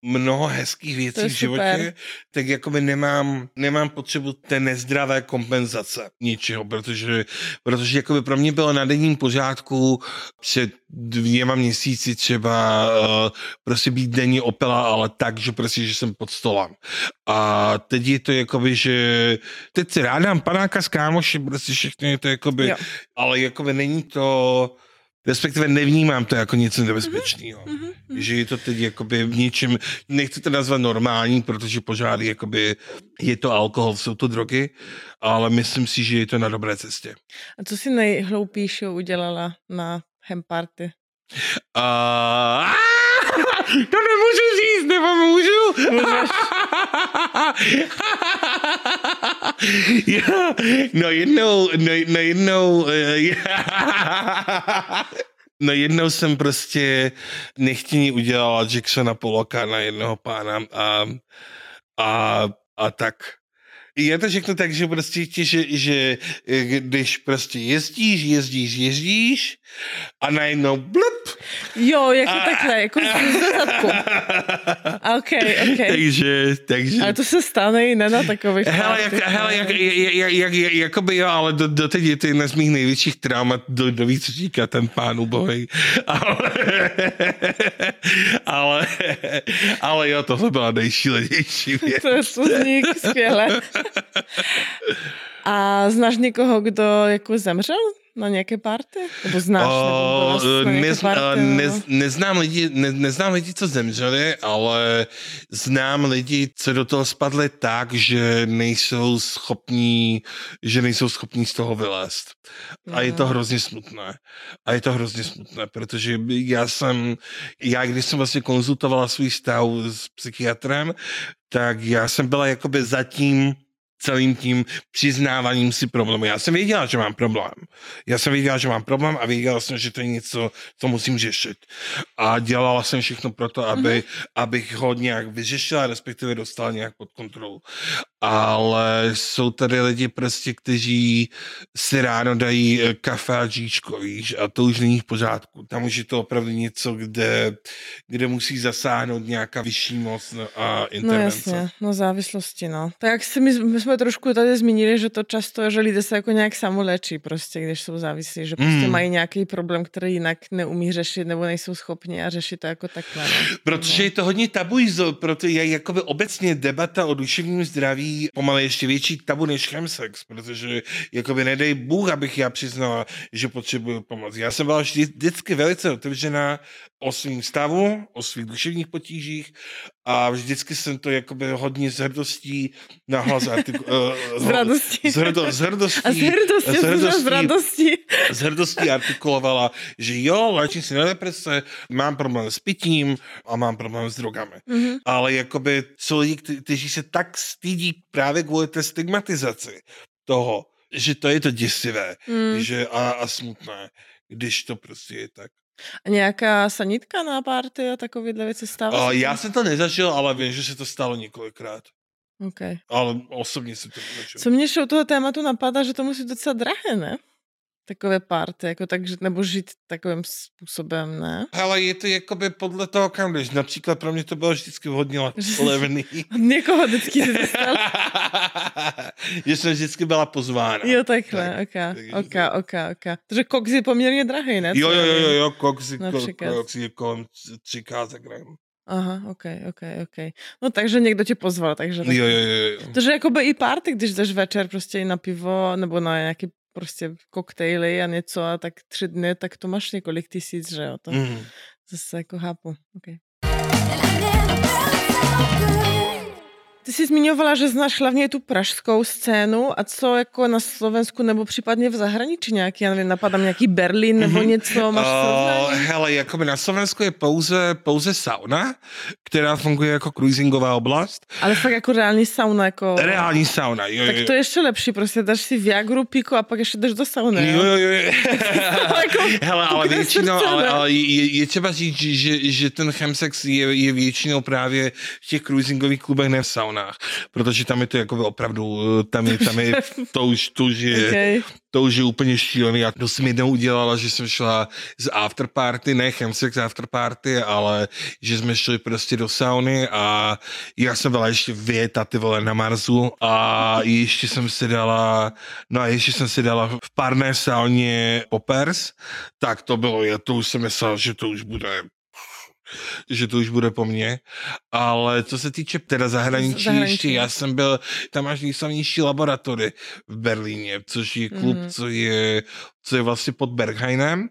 mnoho hezkých věcí v životě, tak jakoby nemám, nemám potřebu té nezdravé kompenzace ničeho, protože, protože jakoby pro mě bylo na denním pořádku před dvěma měsíci třeba uh, prostě být denně opila, ale tak, že prostě, že jsem pod stolem. A teď je to jakoby, že teď si rádám panáka s kámoši, prostě všechno je to jakoby, jo. ale jakoby není to... Respektive nevnímám to jako něco nebezpečného. Mm-hmm. Že je to teď jakoby v něčem, nechci to nazvat normální, protože pořád jakoby je to alkohol, jsou to drogy, ale myslím si, že je to na dobré cestě. A co si nejhloupějšího udělala na hemparty? A... To nemůžu říct, nebo můžu? Já, no jednou, no, no jednou, já, no jednou jsem prostě nechtěně udělala Jacksona Pollocka na jednoho pána a, a, a tak. Já to řeknu tak, že prostě tě, že, že když prostě jezdíš, jezdíš, jezdíš a najednou blup. Jo, jako a, takhle, jako z zadku. Okay, okay. Takže, takže. Ale to se stane i ne na takových. Hele, jak, hele jak, jak, jak, jak, jak, jakoby jo, ale do, do teď je to jedna z mých největších traumat, do, do víc říká ten pán ubohej. Ale, ale, ale jo, tohle byla nejšílenější věc. To je sluzník, skvěle. A znáš někoho, kdo jako zemřel na nějaké party? Nebo znáš? Uh, nebo nez, party, uh, nez, nebo... Neznám lidi, ne, neznám lidi, co zemřeli, ale znám lidi, co do toho spadli tak, že nejsou schopní, že nejsou schopní z toho vylézt. A je to hrozně smutné. A je to hrozně smutné, protože já jsem, já když jsem vlastně konzultovala svůj vztah s psychiatrem, tak já jsem byla jakoby zatím celým tím přiznáváním si problému. Já jsem věděla, že mám problém. Já jsem věděla, že mám problém a věděla jsem, že to je něco, co musím řešit. A dělala jsem všechno pro to, aby, mm-hmm. abych ho nějak vyřešila, respektive dostala nějak pod kontrolu. Ale jsou tady lidi prostě, kteří si ráno dají kafe a džíčko, víš, a to už není v pořádku. Tam už je to opravdu něco, kde, kde musí zasáhnout nějaká vyšší moc a intervence. No jasně, no závislosti, no. Tak jak se my jsme trošku tady zmínili, že to často je, že lidé se jako nějak samolečí prostě, když jsou závislí, že prostě mm. mají nějaký problém, který jinak neumí řešit nebo nejsou schopni a řešit to jako takhle. Ne? Protože je to hodně tabuizo, proto je jakoby obecně debata o duševním zdraví pomalu ještě větší tabu než chemsex, protože jakoby nedej Bůh, abych já přiznala, že potřebuju pomoc. Já jsem byla vždycky velice otevřená o svým stavu, o svých duševních potížích a vždycky jsem to jakoby hodně s hrdostí nahlas artiku... s radostí. S, hrdo, s hrdostí. A s hrdostí. S hrdostí, s radostí. S hrdostí artikulovala, že jo, léčím se na deprese, mám problém s pitím a mám problém s drogami. Mm-hmm. Ale jakoby jsou lidi, kteří se tak stydí právě kvůli té stigmatizaci toho, že to je to děsivé mm. že a, a smutné, když to prostě je tak. A nějaká sanitka na party a takovéhle věci stává? Já jsem to nezažil, ale vím, že se to stalo několikrát. Okay. Ale osobně jsem to nezažil. Co mě u toho tématu napadá, že to musí být docela drahé, ne? Takové party, jako tak, nebo žít takovým způsobem, ne? Ale je to jakoby podle toho, kam jdeš. Například pro mě to bylo vždycky hodně levný. Od někoho vždycky jsi dostal? Že jsem vždycky byla pozvána. Jo, takhle, ok, tak, ok, tak. ok, ok. Takže koks je poměrně drahý, ne? Jo, jo, jo, jo, koks je kolem tři tisíce za gram. Aha, ok, ok, ok. No takže někdo tě pozval, takže... Tak... Jo, jo, jo, jo. Takže jakoby i party, když jdeš večer prostě i na pivo, nebo na nějaký prostě koktejly a něco a tak tři dny, tak to máš několik tisíc, že jo, to mm. zase jako chápu. Okay. Ty jsi zmiňovala, že znáš hlavně tu pražskou scénu a co jako na Slovensku nebo případně v zahraničí nějaký, já nevím, napadám nějaký Berlín nebo něco, máš uh, hele, jako na Slovensku je pouze, pouze sauna, která funguje jako cruisingová oblast. Ale fakt jako reální sauna, jako... Reální sauna, jo, jo. Tak to je ještě lepší, prostě dáš si Viagru, piko a pak ještě jdeš do sauny. Jo, jo, jo. Jako, hele, ale většinou, ale, ale je, je třeba říct, že, že ten chemsex je, je většinou právě v těch cruisingových klubech, ne v sauna. Protože tam je to jako opravdu, tam je, tam je to už, to už je, okay. to už je úplně šílený. Já to jsem jednou udělala, že jsem šla z afterparty, ne chemsex afterparty, ale že jsme šli prostě do sauny a já jsem byla ještě věta, ty vole, na Marsu a ještě jsem si dala, no a ještě jsem si dala v párné sauně poppers, tak to bylo, já to už jsem myslel, že to už bude... že to už bude po mně, ale co se týče teda zahraničí, zahraničí. Ještě, já jsem byl, tam máš nejslavnější laboratory v Berlíně, což je klub, mm. co je co je vlastně pod Berghainem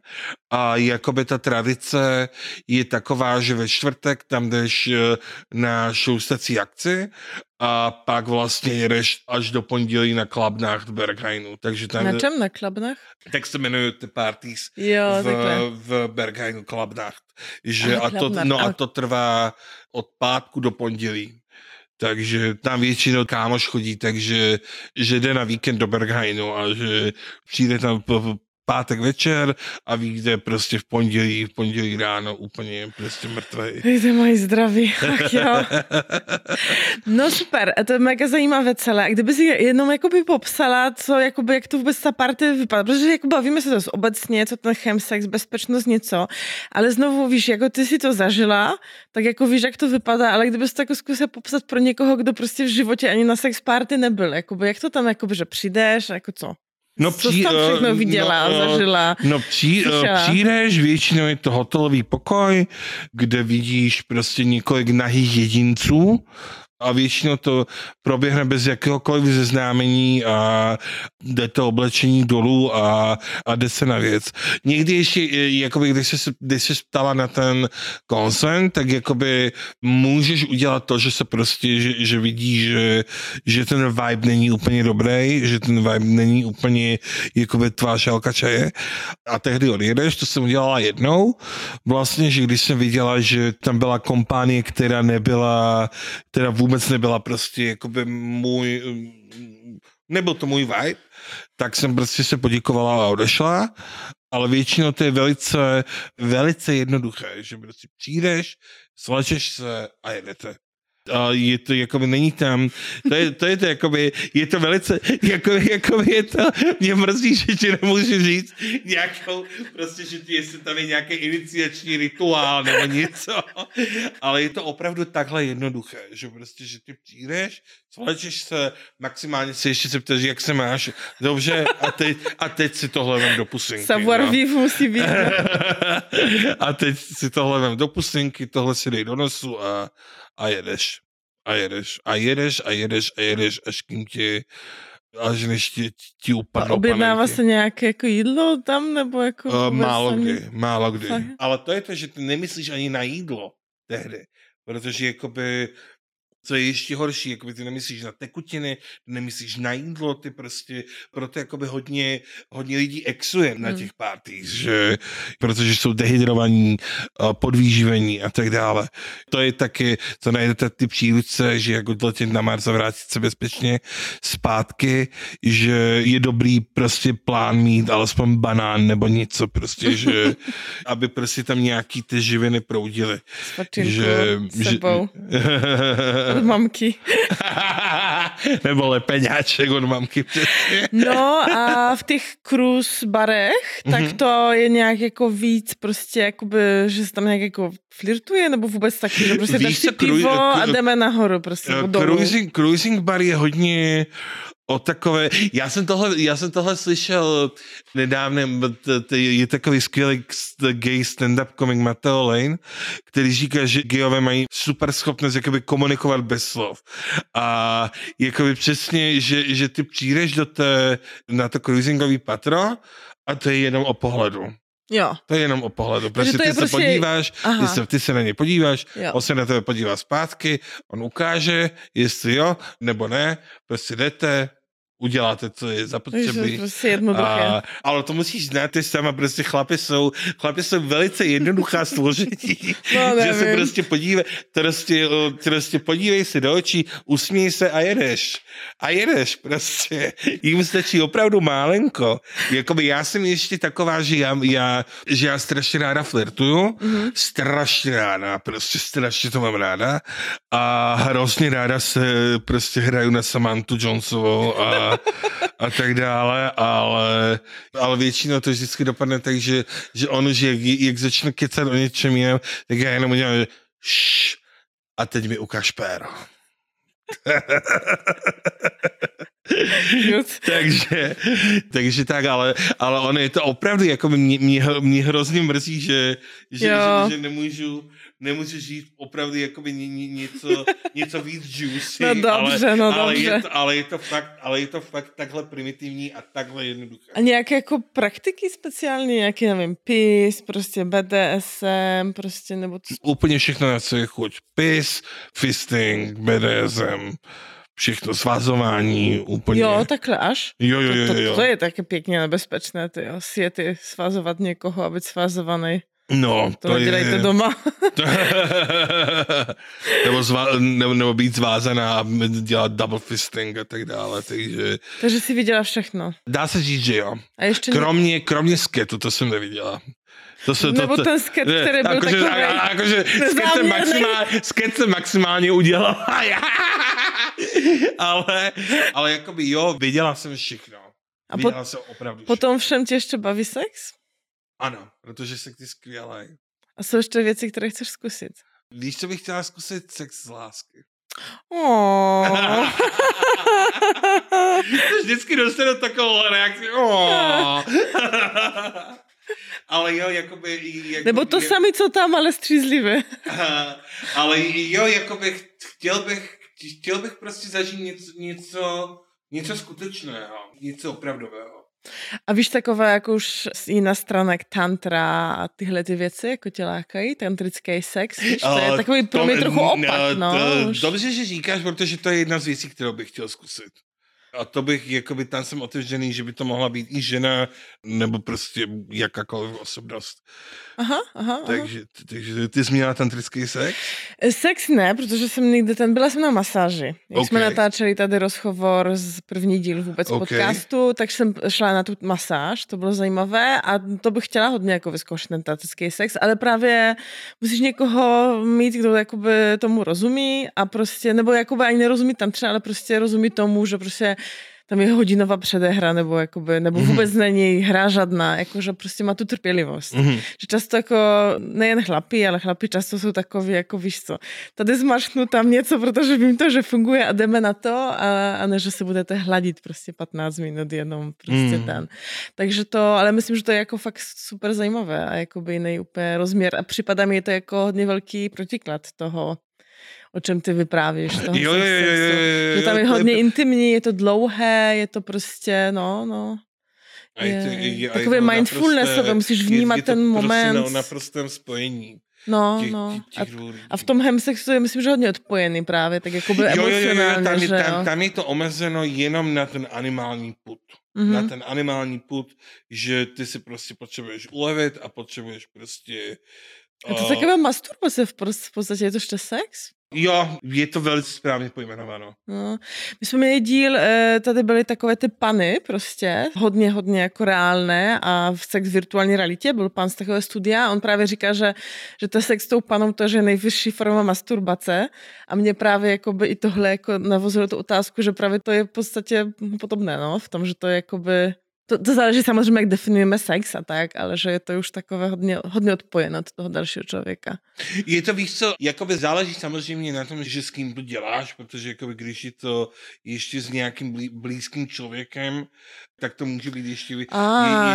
a jakoby ta tradice je taková, že ve čtvrtek tam jdeš na šoustací akci a pak vlastně jedeš až do pondělí na Clubnacht v Berghainu. Takže tam na čem na Clubnacht? Tak se jmenují ty parties jo, v, v Berghainu Clubnacht. Že a, a, to, no a to trvá od pátku do pondělí. Takže tam většinou kámoš chodí, takže že jde na víkend do Berghainu a že přijde tam v pátek večer a vyjde prostě v pondělí, v pondělí ráno úplně prostě mrtvej. Jde moje zdraví, tak jo. No super, to je mega zajímavé celé. A kdyby si jenom jakoby popsala, co, jakoby, jak to vůbec ta party vypadá, protože jako bavíme se dost obecně, co ten chemsex, bezpečnost, něco, ale znovu víš, jako ty si to zažila, tak jako víš, jak to vypadá, ale kdyby si to jako zkusila popsat pro někoho, kdo prostě v životě ani na sex party nebyl, jakoby, jak to tam, jakoby, že přijdeš, jako co? No, Co při, tam všechno viděla, no, zažila? No při, přijdeš, většinou je to hotelový pokoj, kde vidíš prostě několik nahých jedinců a většinou to proběhne bez jakéhokoliv zeznámení a jde to oblečení dolů a, a jde se na věc. Někdy ještě, jakoby, když se, když se ptala na ten consent, tak jakoby můžeš udělat to, že se prostě, že, že vidíš, že, že ten vibe není úplně dobrý, že ten vibe není úplně jakoby tvá šálka čaje a tehdy odjedeš, to jsem udělala jednou, vlastně, že když jsem viděla, že tam byla kompánie, která nebyla, která vůbec nebyla prostě jakoby můj, nebyl to můj vibe, tak jsem prostě se poděkovala a odešla, ale většinou to je velice, velice jednoduché, že prostě přijdeš, svlečeš se a jedete. a je to, jakoby není tam. To je to, je to jakoby, je to velice, jakoby, jakoby je to, mě mrzí, že ti nemůžu říct nějakou, prostě, že ti, jestli tam je nějaký iniciační rituál nebo něco, ale je to opravdu takhle jednoduché, že prostě, že ty přijdeš, slečeš se, maximálně se ještě se ptáš, jak se máš, dobře, a teď, a teď si tohle vem do pusinky. Savoir vivre musí být. A teď si tohle vem do pusinky, tohle si dej do nosu a a jedeš, a jedeš, a jedeš, a jedeš, a jedeš, až kým ti, až než ti, ti upadlo. A objednává se nějaké jako jídlo tam, nebo jako... Uh, málo ani... kdy, málo kdy. Fakt? Ale to je to, že ty nemyslíš ani na jídlo tehdy, protože jakoby, co je ještě horší, jakoby ty nemyslíš na tekutiny, nemyslíš na jídlo, ty prostě, proto jakoby hodně, hodně lidí exuje na těch parties, že, protože jsou dehydrovaní, podvýživení a tak dále. To je taky, co najdete ty příručce, že jako letět na Mars a vrátit se bezpečně zpátky, že je dobrý prostě plán mít alespoň banán nebo něco prostě, že, aby prostě tam nějaký ty živiny proudily. Že, s sebou. Že, od mamky. Nebo lepeňáček od mamky. No a v těch cruise barech, tak mm-hmm. to je nějak jako víc prostě, jakoby, že se tam nějak jako flirtuje, nebo vůbec taky, že prostě dáš si pivo a jdeme nahoru prostě. Cruising, cruising bar je hodně o takové, já jsem tohle, já jsem tohle slyšel nedávně, je takový skvělý gay stand-up comic Matteo Lane, který říká, že gayové mají super schopnost jakoby komunikovat bez slov. A jakoby přesně, že, že ty přijdeš do té, na to cruisingový patro a to je jenom o pohledu. Jo. To je jenom o pohledu. Prostě ty se prostě... podíváš, ty se, ty se na ně podíváš, jo. On se na tebe podívá zpátky, on ukáže, jestli jo, nebo ne, prostě jdete, uděláte, co je zapotřebí. Prostě a, ale to musíš znát, ty sama prostě chlapi jsou, chlapi jsou velice jednoduchá složení. No, že se prostě podívej, prostě, prostě podívej se do očí, usměj se a jedeš. A jedeš prostě. Jím stačí opravdu málenko. Jakoby já jsem ještě taková, že já, já, že já strašně ráda flirtuju. Mm-hmm. Strašně ráda, prostě strašně to mám ráda. A hrozně ráda se prostě hraju na Samanthu Jonesovou a A, a tak dále, ale, ale většinou to vždycky dopadne tak, že, že on už jak, jak začne kecat o něčem jiném, tak já jenom udělám, že šš, a teď mi ukáž péro. takže, takže tak, ale, ale ono je to opravdu, jako mě, mě, mě hrozně mrzí, že, že, že, že nemůžu nemůžu žít opravdu jakoby něco, něco víc juicy, no dobře, ale, no ale, dobře. Je to, ale, je to fakt, ale je to fakt takhle primitivní a takhle jednoduché. A nějaké jako praktiky speciální, nějaký, nevím, pís, prostě bé dé es em, prostě nebo... Co? Úplně všechno, na co je chuť. Pís, fisting, bé dé es em, všechno, svazování, úplně... Jo, takhle až? Jo, jo, jo. To, to, jo. To je taky pěkně nebezpečné, ty jo, sjety, svazovat někoho a být svazovaný. No, to, to nedělejte je... doma. nebo, zva, nebo, nebo být zvázaná a dělat double fisting a tak dále, takže... Takže jsi viděla všechno. Dá se říct, že jo. A ještě kromě, ne... kromě sketu, to jsem neviděla. To se, nebo to, ten sket, ne, který byl jako, takový jakože maximál, sket se maximálně udělala. ale, ale jakoby jo, viděla jsem všechno. A viděla pot, jsem opravdu všechno. Potom všem tě ještě baví sex? Ano, protože sex je skvělý. A jsou ještě věci, které chceš zkusit? Víš, co bych chtěla zkusit? Sex z lásky. Oh. Vždycky dostanu takovou reakci. Oh. Ale jo, jakoby... jakoby nebo to sami, co tam, ale střízlivé. Ale jo, jakoby chtěl bych, chtěl bych prostě zažít něco, něco, něco skutečného, něco opravdového. A víš, taková jako už jiná strana, jak tantra a tyhle ty věci, jako tě lákají, tantrický sex, víš, to je takový pro mě trochu opak, no. Dobře, že říkáš, protože to je jedna z věcí, kterou bych chtěl zkusit. A to bych, jakoby tam jsem otevřený, že by to mohla být i žena, nebo prostě jakákoliv osobnost. Aha, aha. Takže, aha. takže ty jsi měla tantrický sex? Sex ne, protože jsem nikdy ten, byla jsem na masáži. Když okay. jsme natáčeli tady rozhovor z první díl vůbec okay. podcastu, tak jsem šla na tu masáž, to bylo zajímavé a to bych chtěla hodně jako vyzkoušet ten tantrický sex, ale právě musíš někoho mít, kdo jakoby tomu rozumí a prostě, nebo jakoby ani nerozumí tantře, ale prostě rozumí tomu, že prostě tam je hodinová předehra, nebo jakoby, nebo vůbec mm-hmm. není hra žádná, jakože prostě má tu trpělivost. Mm-hmm. Že často jako, nejen chlapí, ale chlapí často jsou takoví, jako víš co, tady zmašknu tam něco, protože vím to, že funguje a jdeme na to, a, a ne, že se budete hladit prostě patnáct minut jenom prostě mm-hmm. ten. Takže to, ale myslím, že to je jako fakt super zajímavé a jakoby jiný úplně rozměr a připadá mi to jako hodně velký protiklad toho, o čem ty vyprávíš. Toho jo, jo, jo, jo, jo, že tam je hodně je... intimní, je to dlouhé, je to prostě, no, no. Je, je, je, takové mindfulness, naprosté, musíš vnímat je, je to ten moment. Prostě na naprostém spojení. No, těch, no. Těch, těch a, a v tom chemsexu je, myslím, že hodně odpojený právě, tak jako by emocionálně, tam, že jo. Tam, tam je to omezeno jenom na ten animální put. Mm-hmm. Na ten animální put, že ty si prostě potřebuješ ulevit a potřebuješ prostě... A to taková masturbace v podstatě, je to ještě sex? Jo, je to velice správně pojmenováno. No. My jsme měli díl, tady byly takové ty pany prostě, hodně, hodně jako reálné a v sex virtuální realitě byl pan z takového studia, on právě říká, že, že ten sex s tou panou to je nejvyšší forma masturbace a mě právě jakoby i tohle jako navozilo tu otázku, že právě to je v podstatě podobné, no, v tom, že to je jakoby... To, to záleží samozřejmě, jak definujeme sex a tak, ale že je to už takové hodně, hodně odpojené od toho dalšího člověka. Je to, víš co, jakoby záleží samozřejmě na tom, že s kým to děláš, protože jakoby když je to ještě s nějakým blí, blízkým člověkem, tak to může být ještě, je,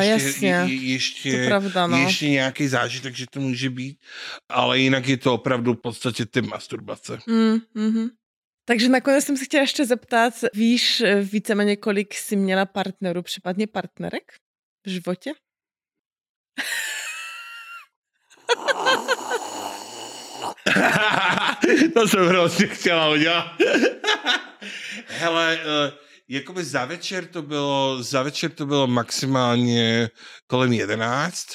ještě, je, je, ještě, pravda, no. ještě nějaký zážitek, že to může být, ale jinak je to opravdu v podstatě typ masturbace. Mm, mm-hmm. Takže nakonec jsem se chtěla ještě zeptat, víš víceméně, kolik jsi měla partnerů, případně partnerek v životě? To jsem hrozně chtěla udělat. Hele, jakoby za večer to bylo, za večer to bylo maximálně kolem jedenáct.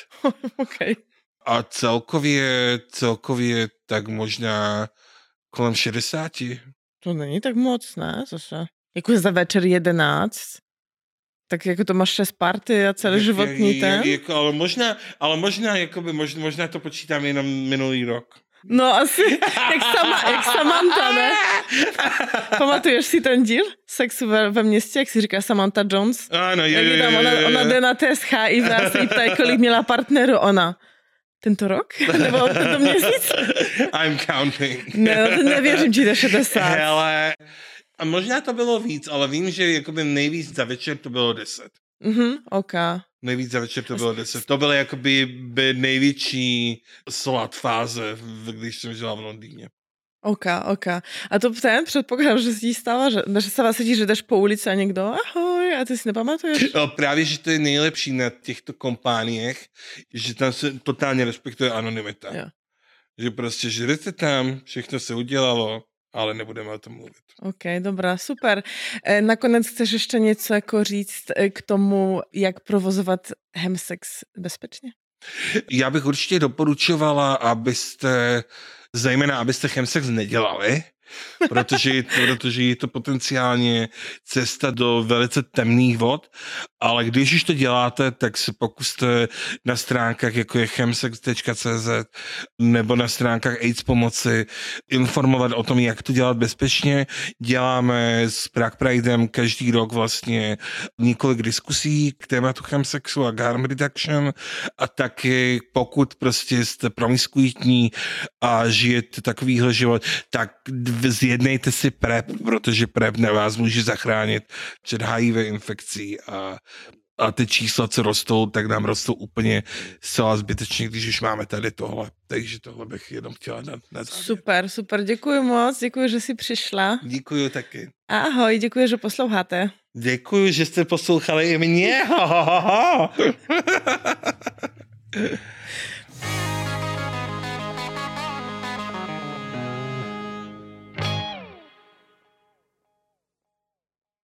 Okay. A celkově, celkově tak možná kolem šedesáti. To není tak moc, ne? Zase. Jako za večer jedenáct, tak jako to máš šest party a celý životní ten. Jako, ale možná, ale možná, jakoby, možná, možná to počítám jenom minulý rok. No asi, jak, sama, jak Samantha, ne? Pamatuješ si ten díl? Sex ve, ve městě, jak si říká Samantha Jones? Ano, jo, jo, tam ona, jo, jo, ona jde na test H I V a se jí ptají, kolik měla partnerů ona. Tento rok? Nebo tento měsíc? I'm counting. Ne, no to nevěřím, či to šedesát. Hele, a možná to bylo víc, ale vím, že jakoby nejvíc za večer to bylo deset. Mhm, ok. Nejvíc za večer to bylo deset. To byla jakoby by největší slad fáze, když jsem žila v Londýně. Ok, ok. A to ten předpokládám, že si stává, že, že stává sedí, že jdeš po ulici a někdo, ahoj, a ty si nepamatuješ? Právě, že to je nejlepší na těchto kompániích, že tam se totálně respektuje anonymita. Yeah. Že prostě, že jdete tam, všechno se udělalo, ale nebudeme o tom mluvit. Ok, dobrá, super. Nakonec chceš ještě něco jako říct k tomu, jak provozovat chemsex bezpečně? Já bych určitě doporučovala, abyste... Zejména, abyste chemsex nedělali, protože, protože je to potenciálně cesta do velice temných vod, ale když už to děláte, tak se pokuste na stránkách, jako je chemsex tečka cé zet nebo na stránkách AIDS pomoci informovat o tom, jak to dělat bezpečně. Děláme s Prague Pridem každý rok vlastně několik diskusí k tématu chemsexu a harm reduction a taky pokud prostě jste promiskuitní a žijete takovýhle život, tak zjednejte si PrEP, protože PrEP na vás může zachránit před H I V infekcí a a ty čísla, co rostou, tak nám rostou úplně zcela zbytečně, když už máme tady tohle. Takže tohle bych jenom chtěla na, na závěr. Super, super, děkuji moc, děkuji, že jsi přišla. Děkuji taky. Ahoj, děkuji, že posloucháte. Děkuji, že jste poslouchali i mě.